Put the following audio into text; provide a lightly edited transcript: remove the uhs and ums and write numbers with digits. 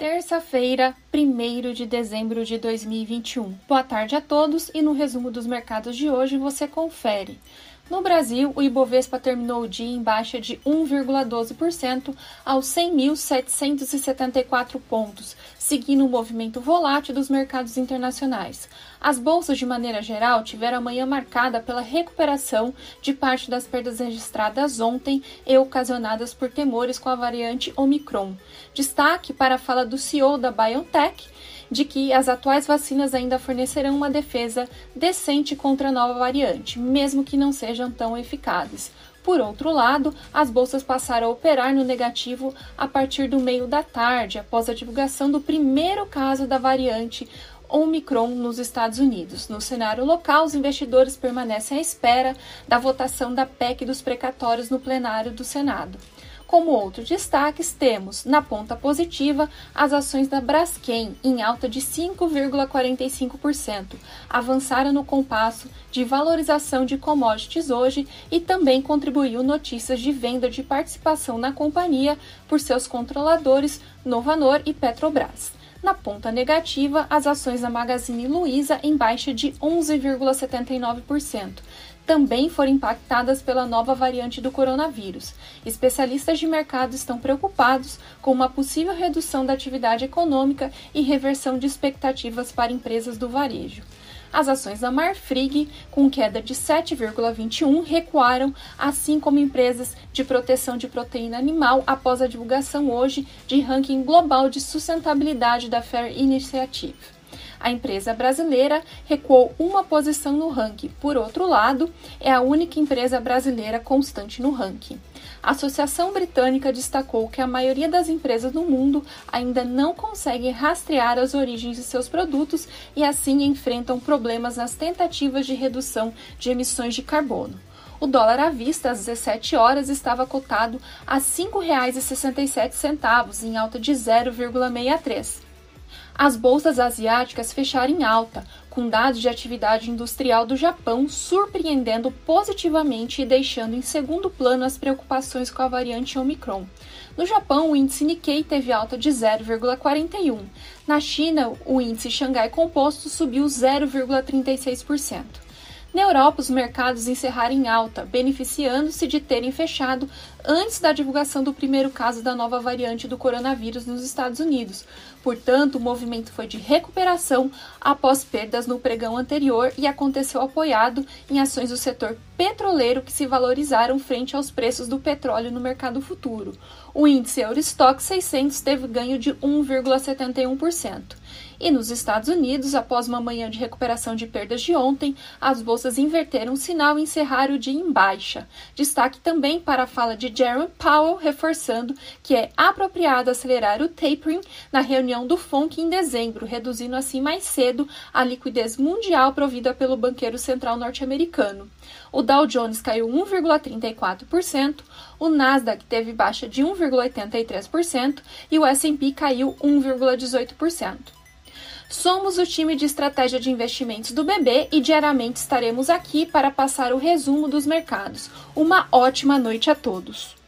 terça-feira, 1º de dezembro de 2021. Boa tarde a todos e no resumo dos mercados de hoje você confere. No Brasil, o Ibovespa terminou o dia em baixa de 1,12% aos 100.774 pontos, seguindo o movimento volátil dos mercados internacionais. As bolsas, de maneira geral, tiveram a manhã marcada pela recuperação de parte das perdas registradas ontem e ocasionadas por temores com a variante Omicron. Destaque para a fala do CEO da BioNTech, de que as atuais vacinas ainda fornecerão uma defesa decente contra a nova variante, mesmo que não sejam tão eficazes. Por outro lado, as bolsas passaram a operar no negativo a partir do meio da tarde, após a divulgação do primeiro caso da variante Omicron nos Estados Unidos. No cenário local, os investidores permanecem à espera da votação da PEC dos precatórios no plenário do Senado. Como outros destaques, temos, na ponta positiva, as ações da Braskem, em alta de 5,45%, avançaram no compasso de valorização de commodities hoje e também contribuiu notícias de venda de participação na companhia por seus controladores Novanor e Petrobras. Na ponta negativa, as ações da Magazine Luiza em baixa de 11,79%. Também foram impactadas pela nova variante do coronavírus. Especialistas de mercado estão preocupados com uma possível redução da atividade econômica e reversão de expectativas para empresas do varejo. As ações da Marfrig, com queda de 7,21%, recuaram, assim como empresas de proteção de proteína animal, após a divulgação hoje de ranking global de sustentabilidade da Fair Initiative. A empresa brasileira recuou uma posição no ranking. Por outro lado, é a única empresa brasileira constante no ranking. A Associação Britânica destacou que a maioria das empresas no mundo ainda não consegue rastrear as origens de seus produtos e assim enfrentam problemas nas tentativas de redução de emissões de carbono. O dólar à vista, às 17 horas, estava cotado a R$ 5,67, em alta de 0,63%. As bolsas asiáticas fecharam em alta, com dados de atividade industrial do Japão surpreendendo positivamente e deixando em segundo plano as preocupações com a variante Omicron. No Japão, o índice Nikkei teve alta de 0,41%. Na China, o índice Xangai composto subiu 0,36%. Na Europa, os mercados encerraram em alta, beneficiando-se de terem fechado antes da divulgação do primeiro caso da nova variante do coronavírus nos Estados Unidos. Portanto, o movimento foi de recuperação após perdas no pregão anterior e aconteceu apoiado em ações do setor petroleiro que se valorizaram frente aos preços do petróleo no mercado futuro. O índice Eurostoxx 600 teve ganho de 1,71%. E nos Estados Unidos, após uma manhã de recuperação de perdas de ontem, as bolsas inverteram o sinal e encerraram o dia em baixa. Destaque também para a fala de Jerome Powell, reforçando que é apropriado acelerar o tapering na reunião do FOMC em dezembro, reduzindo assim mais cedo a liquidez mundial provida pelo banqueiro central norte-americano. O Dow Jones caiu 1,34%, o Nasdaq teve baixa de 1,83% e o S&P caiu 1,18%. Somos o time de estratégia de investimentos do BB e diariamente estaremos aqui para passar o resumo dos mercados. Uma ótima noite a todos!